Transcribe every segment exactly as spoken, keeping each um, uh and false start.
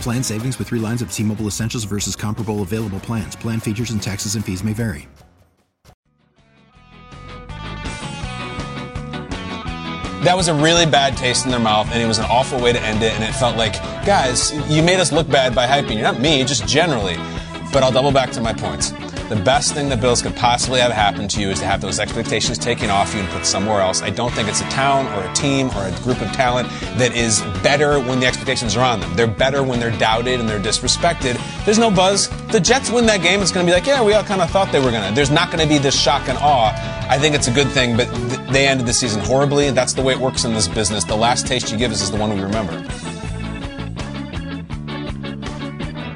Plan savings with three lines of T-Mobile Essentials versus comparable available plans. Plan features and taxes and fees may vary. That was a really bad taste in their mouth, and it was an awful way to end it, and it felt like, guys, you made us look bad by hyping. You're not me, just generally. But I'll double back to my points. The best thing the Bills could possibly have happened to you is to have those expectations taken off you and put somewhere else. I don't think it's a town or a team or a group of talent that is better when the expectations are on them. They're better when they're doubted and they're disrespected. There's no buzz. The Jets win that game, it's going to be like, yeah, we all kind of thought they were going to. There's not going to be this shock and awe. I think it's a good thing, but th- they ended the season horribly, and that's the way it works in this business. The last taste you give us is the one we remember.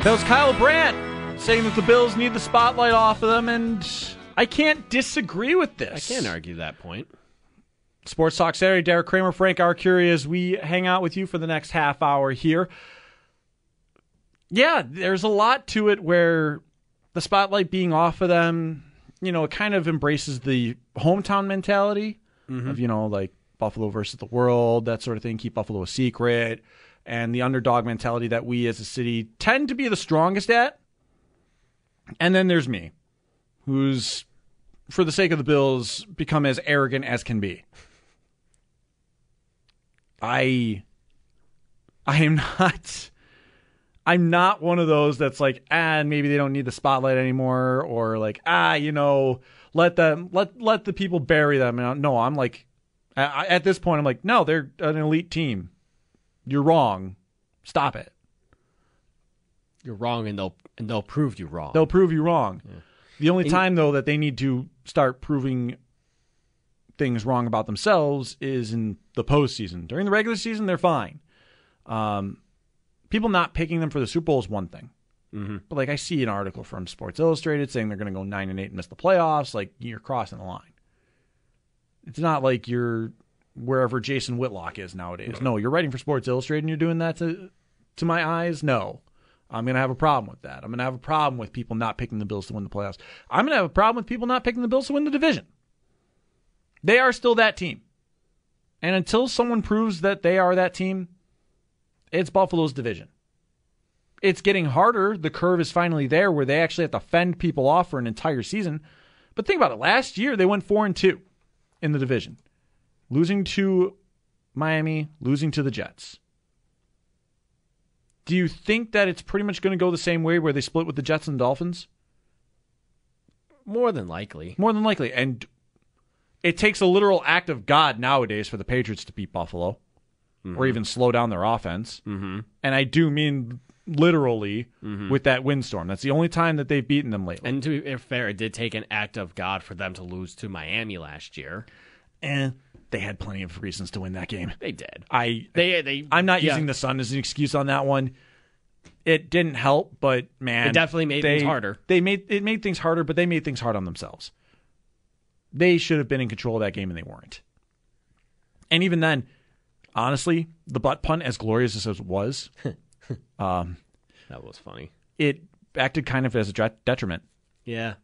That was Kyle Brandt, saying that the Bills need the spotlight off of them, and I can't disagree with this. I can't argue that point. Sports Talk Saturday, Derek Kramer, Frank Arcuri, as we hang out with you for the next half hour here. Yeah, there's a lot to it where the spotlight being off of them, you know, it kind of embraces the hometown mentality mm-hmm. of, you know, like Buffalo versus the world, that sort of thing, keep Buffalo a secret, and the underdog mentality that we as a city tend to be the strongest at. And then there's me, who's, for the sake of the Bills, become as arrogant as can be. I, I am not, I'm not one of those that's like, ah, maybe they don't need the spotlight anymore, or like, ah, you know, let them, let let the people bury them. And no, I'm like, I, at this point, I'm like, no, they're an elite team. You're wrong. Stop it. You're wrong, and they'll and they'll prove you wrong. They'll prove you wrong. Yeah. The only and time, though, that they need to start proving things wrong about themselves is in the postseason. During the regular season, they're fine. Um, people not picking them for the Super Bowl is one thing. Mm-hmm. But, like, I see an article from Sports Illustrated saying they're going to go nine and eight and miss the playoffs. Like, you're crossing the line. It's not like you're wherever Jason Whitlock is nowadays. No, no you're writing for Sports Illustrated and you're doing that to, to my eyes? No. I'm going to have a problem with that. I'm going to have a problem with people not picking the Bills to win the playoffs. I'm going to have a problem with people not picking the Bills to win the division. They are still that team. And until someone proves that they are that team, it's Buffalo's division. It's getting harder. The curve is finally there where they actually have to fend people off for an entire season. But think about it. Last year, they went four and two in the division, losing to Miami, losing to the Jets. Do you think that it's pretty much going to go the same way where they split with the Jets and Dolphins? More than likely. More than likely. And it takes a literal act of God nowadays for the Patriots to beat Buffalo mm-hmm. or even slow down their offense. Mm-hmm. And I do mean literally mm-hmm. with that windstorm. That's the only time that they've beaten them lately. And to be fair, it did take an act of God for them to lose to Miami last year. Eh. They had plenty of reasons to win that game. They did. I, they, they, I'm not yeah. using the sun as an excuse on that one. It didn't help, but, man. It definitely made they, things harder. They made It made things harder, but they made things hard on themselves. They should have been in control of that game, and they weren't. And even then, honestly, the butt punt, as glorious as it was, um, that was funny. It acted kind of as a de- detriment. Yeah.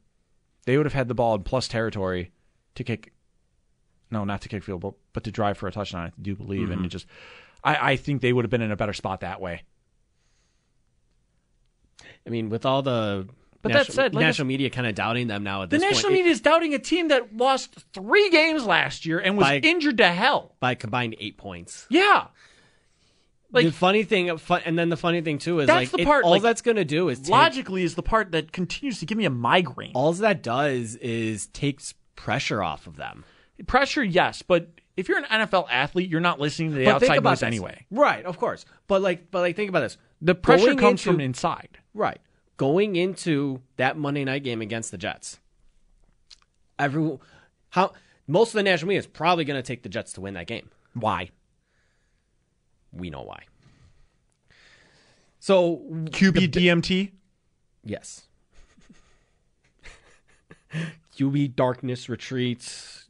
They would have had the ball in plus territory to kick... No, not to kick field goal, but, but to drive for a touchdown, I do believe. Mm-hmm. And it just, I, I think they would have been in a better spot that way. I mean, with all the but national, that said, like national media kind of doubting them now at this point. The national media is doubting a team that lost three games last year and was by, injured to hell. By combined eight points. Yeah. Like, the funny thing, and then the funny thing too is that's like the part, it, all like, that's going to do is take, logically is the part that continues to give me a migraine. All that does is takes pressure off of them. Pressure, yes, but if you're an N F L athlete, you're not listening to the but outside noise anyway. Right, of course. But like, but like, think about this: the pressure going comes into, from inside. Right, going into that Monday night game against the Jets, everyone, how most of the national media is probably going to take the Jets to win that game. Why? We know why. So Q B the, D M T? Yes. Q B darkness retreats,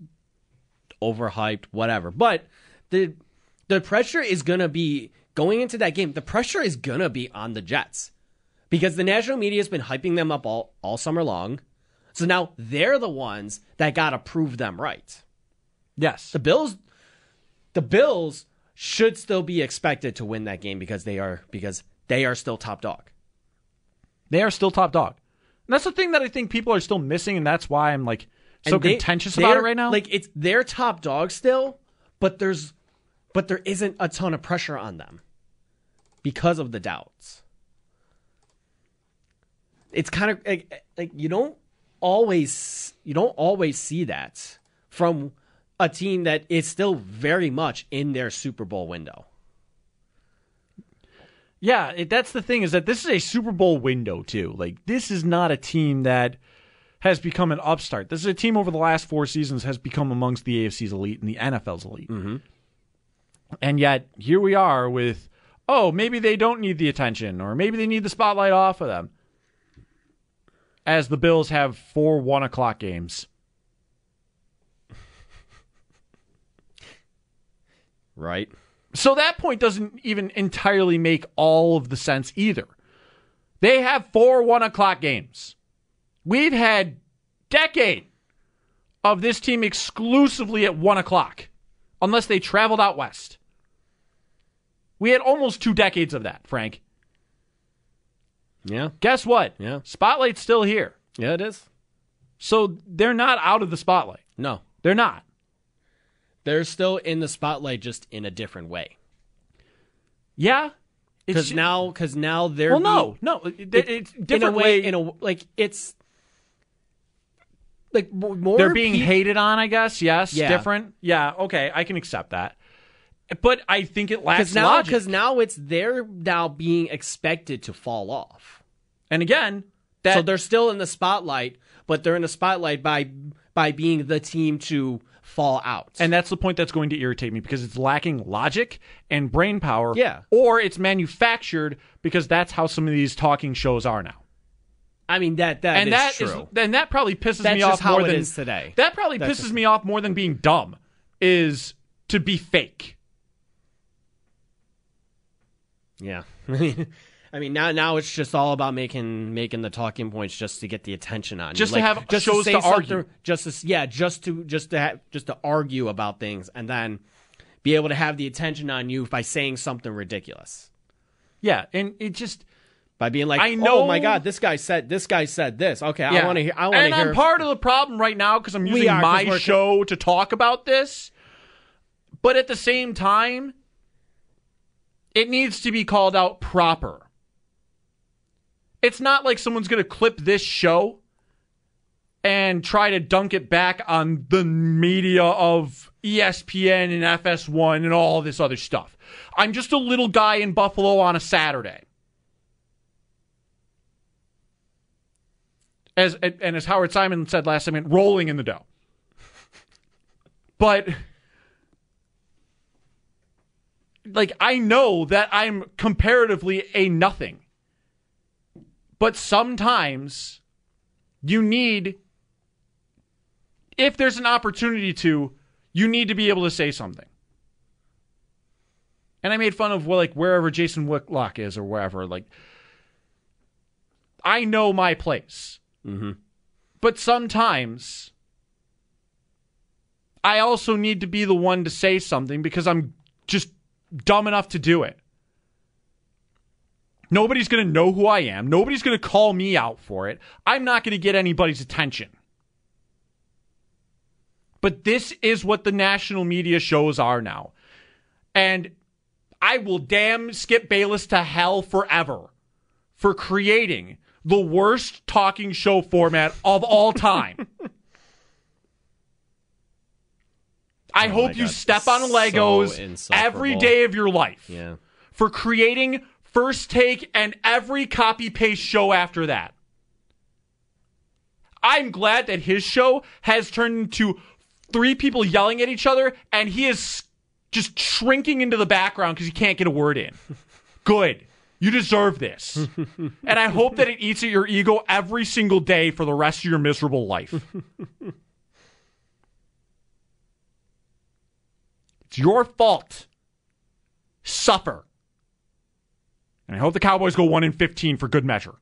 overhyped, whatever. But the the pressure is going to be, going into that game, the pressure is going to be on the Jets. Because the national media has been hyping them up all, all summer long. So now they're the ones that got to prove them right. Yes. The Bills, the Bills... should still be expected to win that game because they are because they are still top dog. They are still top dog. And that's the thing that I think people are still missing, and that's why I'm like so they, contentious about it right now. Like it's they're top dog still, but there's but there isn't a ton of pressure on them because of the doubts. It's kind of like, like you don't always you don't always see that from a team that is still very much in their Super Bowl window. Yeah, it, that's the thing is that this is a Super Bowl window too. Like this is not a team that has become an upstart. This is a team over the last four seasons has become amongst the A F C's elite and the N F L's elite. Mm-hmm. And yet here we are with, oh, maybe they don't need the attention or maybe they need the spotlight off of them. As the Bills have four one o'clock games. Right. So that point doesn't even entirely make all of the sense either. They have four one o'clock games. We've had a decade of this team exclusively at one o'clock, unless they traveled out west. We had almost two decades of that, Frank. Yeah. Guess what? Yeah. Spotlight's still here. Yeah, it is. So they're not out of the spotlight. No. They're not. They're still in the spotlight, just in a different way. Yeah, because now, because now they're well, no, no, it, it, it's different in a way, way. In a like, it's like more. They're being pe- hated on, I guess. Yes, yeah. Different. Yeah, okay, I can accept that. But I think it lacks now because now it's they're now being expected to fall off, and again, that, so they're still in the spotlight, but they're in the spotlight by by being the team to fall out. And that's the point that's going to irritate me because it's lacking logic and brain power. Yeah. Or it's manufactured because that's how some of these talking shows are now. I mean, that, that and is that true. Is, and that probably pisses that's me off more than... That's just how it is today. That probably that's pisses just... me off more than being dumb is to be fake. Yeah. I mean, now now it's just all about making making the talking points just to get the attention on you. Just like, to have just shows to, to argue. Just to, yeah, just to just to have, just to argue about things and then be able to have the attention on you by saying something ridiculous. Yeah, and it just by being like, I know, "Oh my God, this guy said this guy said this." Okay, yeah. I want to hear. I want to hear. And I'm part of the problem right now because I'm using are, my show to talk about this, but at the same time, it needs to be called out proper. It's not like someone's going to clip this show and try to dunk it back on the media of E S P N and F S one and all this other stuff. I'm just a little guy in Buffalo on a Saturday. As and as Howard Simon said last time, rolling in the dough. But like I know that I'm comparatively a nothing. But sometimes you need, if there's an opportunity to, you need to be able to say something. And I made fun of like wherever Jason Whitlock is or wherever. Like, I know my place. Mm-hmm. But sometimes I also need to be the one to say something because I'm just dumb enough to do it. Nobody's going to know who I am. Nobody's going to call me out for it. I'm not going to get anybody's attention. But this is what the national media shows are now. And I will damn Skip Bayless to hell forever for creating the worst talking show format of all time. I oh hope you step on Legos so every day of your life yeah. for creating First Take and every copy-paste show after that. I'm glad that his show has turned into three people yelling at each other, and he is just shrinking into the background because he can't get a word in. Good. You deserve this. And I hope that it eats at your ego every single day for the rest of your miserable life. It's your fault. Suffer. And I hope the Cowboys go one and fifteen for good measure.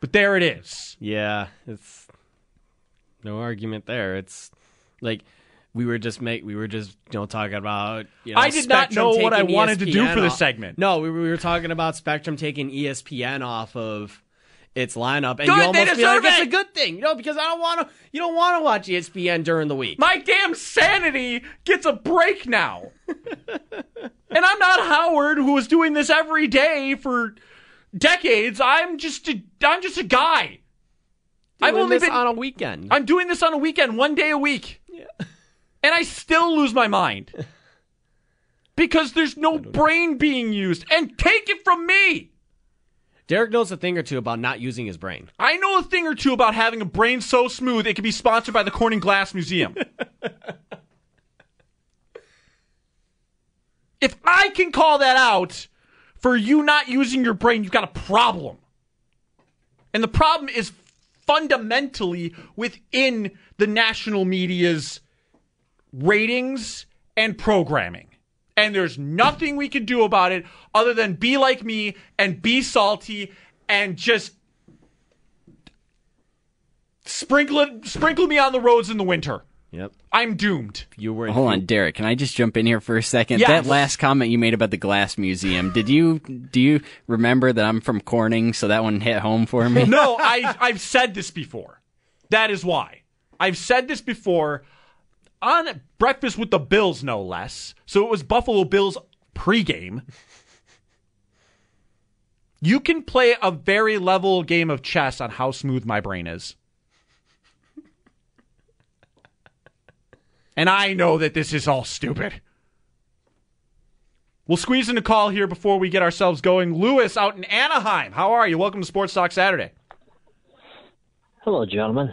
But there it is. Yeah, it's no argument there. It's like we were just make we were just you know talking about. You know, I did Spectrum not know what I wanted E S P N to do for this segment. No, we, we were talking about Spectrum taking E S P N off of its lineup, and good, you almost feel like it. It's a good thing, you know, because I don't want to. You don't want to watch E S P N during the week. My damn sanity gets a break now, and I'm not Howard, who was doing this every day for decades. I'm just a, I'm just a guy. Doing I've only this been on a weekend. I'm doing this on a weekend, one day a week, yeah. And I still lose my mind because there's no brain know. being used. And take it from me, Derek knows a thing or two about not using his brain. I know a thing or two about having a brain so smooth it can be sponsored by the Corning Glass Museum. If I can call that out. For you not using your brain, you've got a problem. And the problem is fundamentally within the national media's ratings and programming. And there's nothing we can do about it other than be like me and be salty and just sprinkle it, sprinkle me on the roads in the winter. Yep. I'm doomed. You were Hold on, Derek. Can I just jump in here for a second? Yes. That last comment you made about the glass museum. Did you do you remember that I'm from Corning, so that one hit home for me? No, I I've said this before. That is why. I've said this before on Breakfast with the Bills, no less. So it was Buffalo Bills pregame. You can play a very level game of chess on how smooth my brain is. And I know that this is all stupid. We'll squeeze in a call here before we get ourselves going. Lewis out in Anaheim. How are you? Welcome to Sports Talk Saturday. Hello, gentlemen.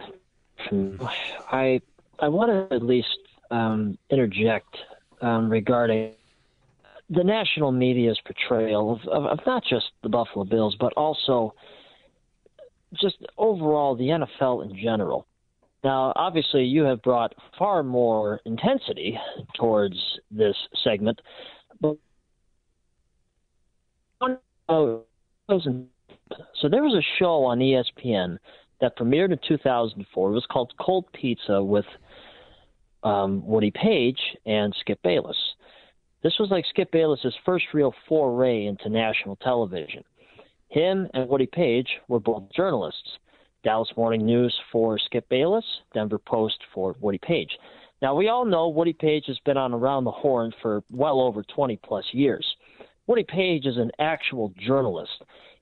I I want to at least um, interject um, regarding the national media's portrayal of, of, of not just the Buffalo Bills, but also just overall the N F L in general. Now, obviously, you have brought far more intensity towards this segment, but so there was a show on E S P N that premiered in two thousand four. It was called Cold Pizza with um, Woody Paige and Skip Bayless. This was like Skip Bayless's first real foray into national television. Him and Woody Paige were both journalists. Dallas Morning News for Skip Bayless, Denver Post for Woody Paige. Now, we all know Woody Paige has been on Around the Horn for well over twenty-plus years. Woody Paige is an actual journalist.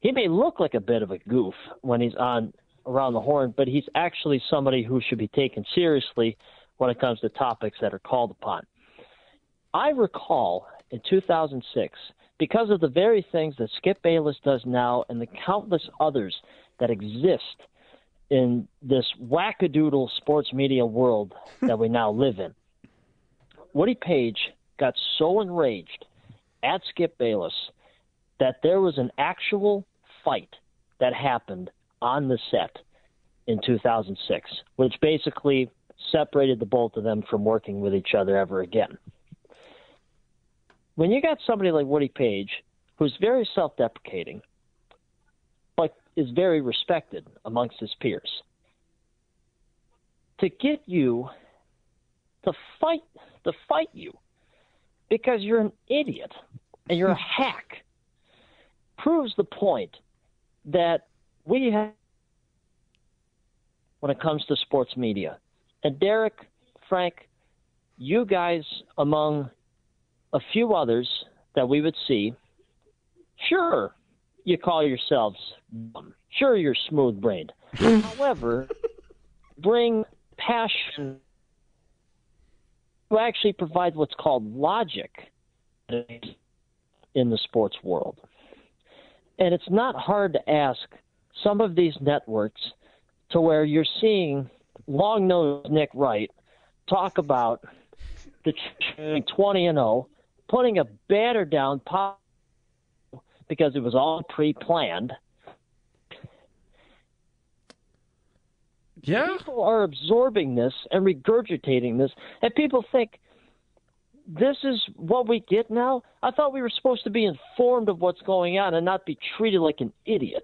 He may look like a bit of a goof when he's on Around the Horn, but he's actually somebody who should be taken seriously when it comes to topics that are called upon. I recall in two thousand six, because of the very things that Skip Bayless does now and the countless others that exist in this wackadoodle sports media world that we now live in. Woody Paige got so enraged at Skip Bayless that there was an actual fight that happened on the set in two thousand six, which basically separated the both of them from working with each other ever again. When you got somebody like Woody Paige, who's very self-deprecating, is very respected amongst his peers. To get you to fight, to fight you because you're an idiot and you're a hack proves the point that we have when it comes to sports media. And Derek, Frank, you guys, among a few others that we would see, sure, you call yourselves dumb. Sure, you're smooth-brained. However, bring passion to actually provide what's called logic in the sports world. And it's not hard to ask some of these networks to where you're seeing long-nosed Nick Wright talk about the twenty and oh, putting a batter down pop because it was all pre-planned. Yeah. People are absorbing this and regurgitating this, and people think, this is what we get now? I thought we were supposed to be informed of what's going on and not be treated like an idiot.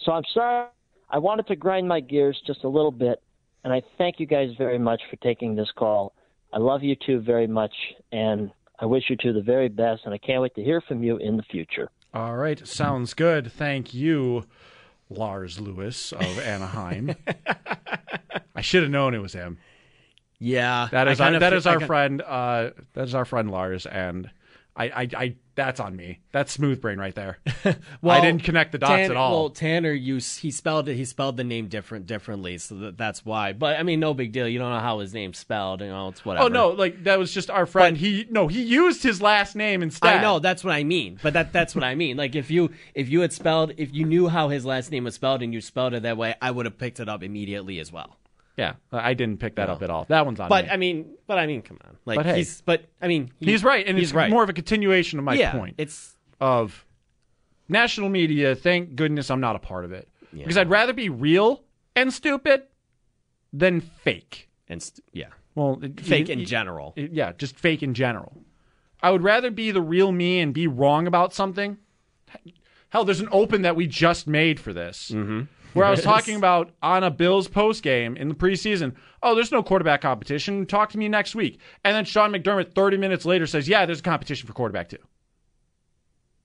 So I'm sorry. I wanted to grind my gears just a little bit, and I thank you guys very much for taking this call. I love you two very much, and I wish you two the very best, and I can't wait to hear from you in the future. All right. Sounds good. Thank you, Lars Lewis of Anaheim. I should have known it was him. Yeah, that is our, that is our friend. Uh, that is our friend Lars, and I, I, I, that's on me. That's smooth brain right there. Well, I didn't connect the dots Tanner, at all. Well, Tanner, you he spelled it. He spelled the name different differently, so that, that's why. But I mean, no big deal. You don't know how his name's spelled. You know, it's whatever. Oh no, like that was just our friend. But, he no, he used his last name instead. I know that's what I mean. But that that's what I mean. Like if you if you had spelled if you knew how his last name was spelled and you spelled it that way, I would have picked it up immediately as well. Yeah, I didn't pick that no. up at all. That one's on but, me. But I mean, but I mean, come on. Like but hey, he's, but I mean, he, he's right, and he's it's right. more of a continuation of my yeah, point. It's of national media. Thank goodness I'm not a part of it yeah. because I'd rather be real and stupid than fake and st- yeah. Well, it, fake it, in it, general. It, yeah, just fake in general. I would rather be the real me and be wrong about something. Hell, there's an open that we just made for this. Mm-hmm. Where I was talking about on a Bills post game in the preseason, oh, there's no quarterback competition. Talk to me next week. And then Sean McDermott thirty minutes later says, yeah, there's a competition for quarterback too.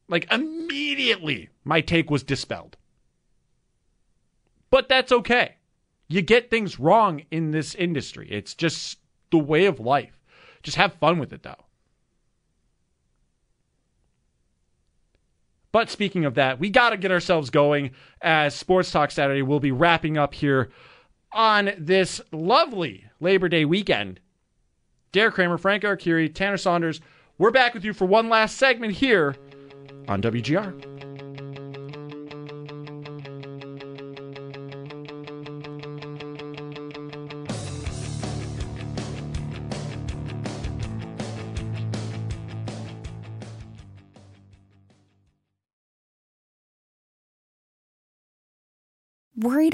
Like immediately my take was dispelled. But that's okay. You get things wrong in this industry. It's just the way of life. Just have fun with it though. But speaking of that, we got to get ourselves going as Sports Talk Saturday will be wrapping up here on this lovely Labor Day weekend. Derek Kramer, Frank Arcuri, Tanner Saunders, we're back with you for one last segment here on W G R. Worried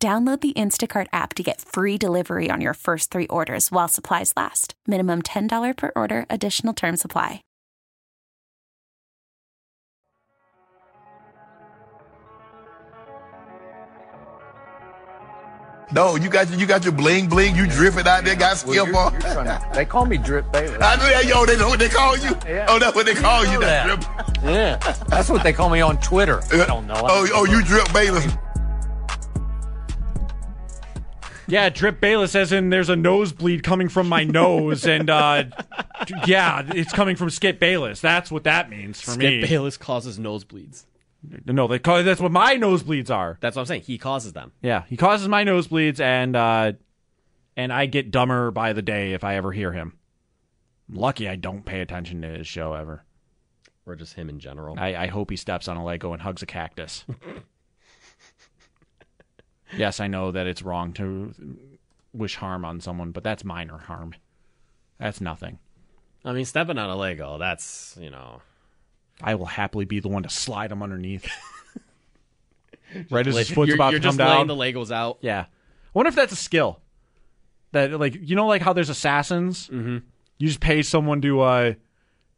Download the Instacart app to get free delivery on your first three orders while supplies last. Minimum ten dollars per order. Additional terms apply. No, you got you got your bling bling. You dripping out there, got well, skip on. To, they call me Drip Bayless. I know that, yo. They know what they call you. Yeah. Oh, that's what they call you. you that. Drip. Yeah, that's what they call me on Twitter. I don't know. Oh, oh, you Drip Bayless. Yeah, Drip Bayless, as in there's a nosebleed coming from my nose, and uh, yeah, it's coming from Skip Bayless. That's what that means for Skip me. Skip Bayless causes nosebleeds. No, they call, that's what my nosebleeds are. That's what I'm saying. He causes them. Yeah, he causes my nosebleeds, and uh, and I get dumber by the day if I ever hear him. I'm lucky I don't pay attention to his show ever. Or just him in general. I, I hope he steps on a Lego and hugs a cactus. Yes, I know that it's wrong to wish harm on someone, but that's minor harm. That's nothing. I mean, stepping on a Lego, that's, you know... I will happily be the one to slide him underneath. Right as his foot's about to come down. You're just laying the Legos out. Yeah. I wonder if that's a skill. that, like, you know, like how there's assassins? Mm-hmm. You just pay someone to uh,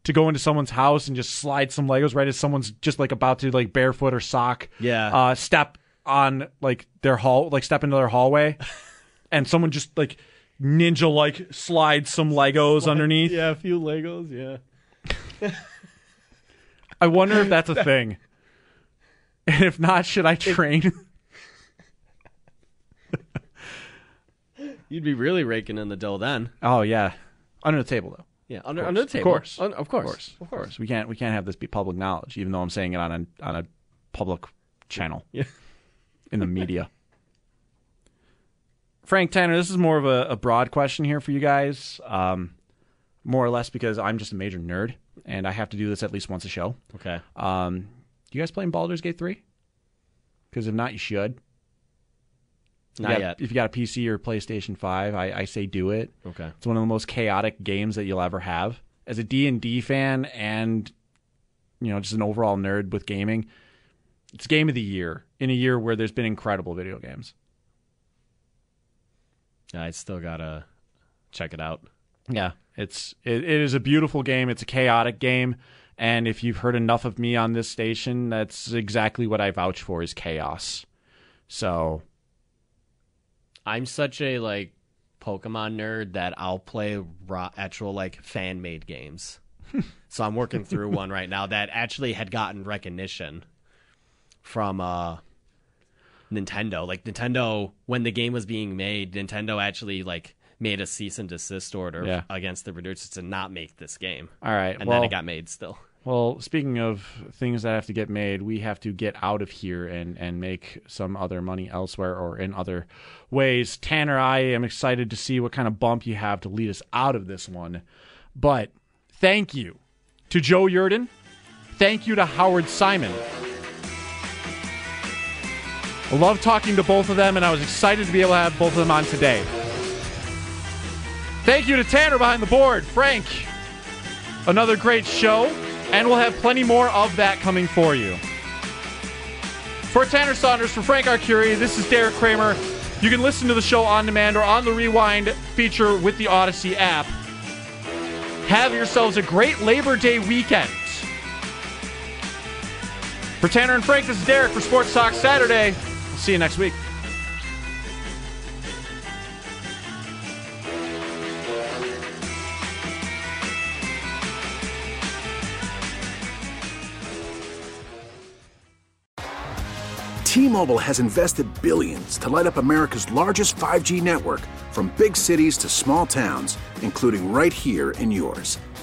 to go into someone's house and just slide some Legos right as someone's just like about to like barefoot or sock yeah. uh, step on like their hall, like step into their hallway, and someone just like ninja like slides some Legos slide, underneath. Yeah, a few Legos. Yeah. I wonder if that's a thing, and if not, should I train? You'd be really raking in the dough then. Oh yeah, under the table though. Yeah, under under the table. Of course. Un- of course, of course, of course. We can't we can't have this be public knowledge, even though I'm saying it on a on a public channel. Yeah. In the media. Frank Tanner, this is more of a, a broad question here for you guys, um, more or less because I'm just a major nerd and I have to do this at least once a show. Okay. Um, you guys playing Baldur's Gate three? Because if not, you should. Not got, yet. If you got a P C or PlayStation five, I, I say do it. Okay. It's one of the most chaotic games that you'll ever have. As a D and D fan and, you know, just an overall nerd with gaming, it's game of the year in a year where there's been incredible video games. I still gotta check it out. Yeah, it's it, it is a beautiful game. It's a chaotic game, and if you've heard enough of me on this station, that's exactly what I vouch for is chaos. So. I'm such a like Pokemon nerd that I'll play raw, actual like fan made games. So I'm working through one right now that actually had gotten recognition from uh, Nintendo. Like Nintendo, when the game was being made, Nintendo actually like made a cease and desist order yeah. against the producers to not make this game. All right, and well, then it got made still. Well, speaking of things that have to get made, we have to get out of here and, and make some other money elsewhere or in other ways. Tanner, I am excited to see what kind of bump you have to lead us out of this one. But thank you to Joe Yurden. Thank you to Howard Simon. I love talking to both of them, and I was excited to be able to have both of them on today. Thank you to Tanner behind the board. Frank, another great show. And we'll have plenty more of that coming for you. For Tanner Saunders, for Frank Arcuri, this is Derek Kramer. You can listen to the show on demand or on the Rewind feature with the Odyssey app. Have yourselves a great Labor Day weekend. For Tanner and Frank, this is Derek for Sports Talk Saturday. We'll see you next week. T-Mobile has invested billions to light up America's largest five G network from big cities to small towns, including right here in yours.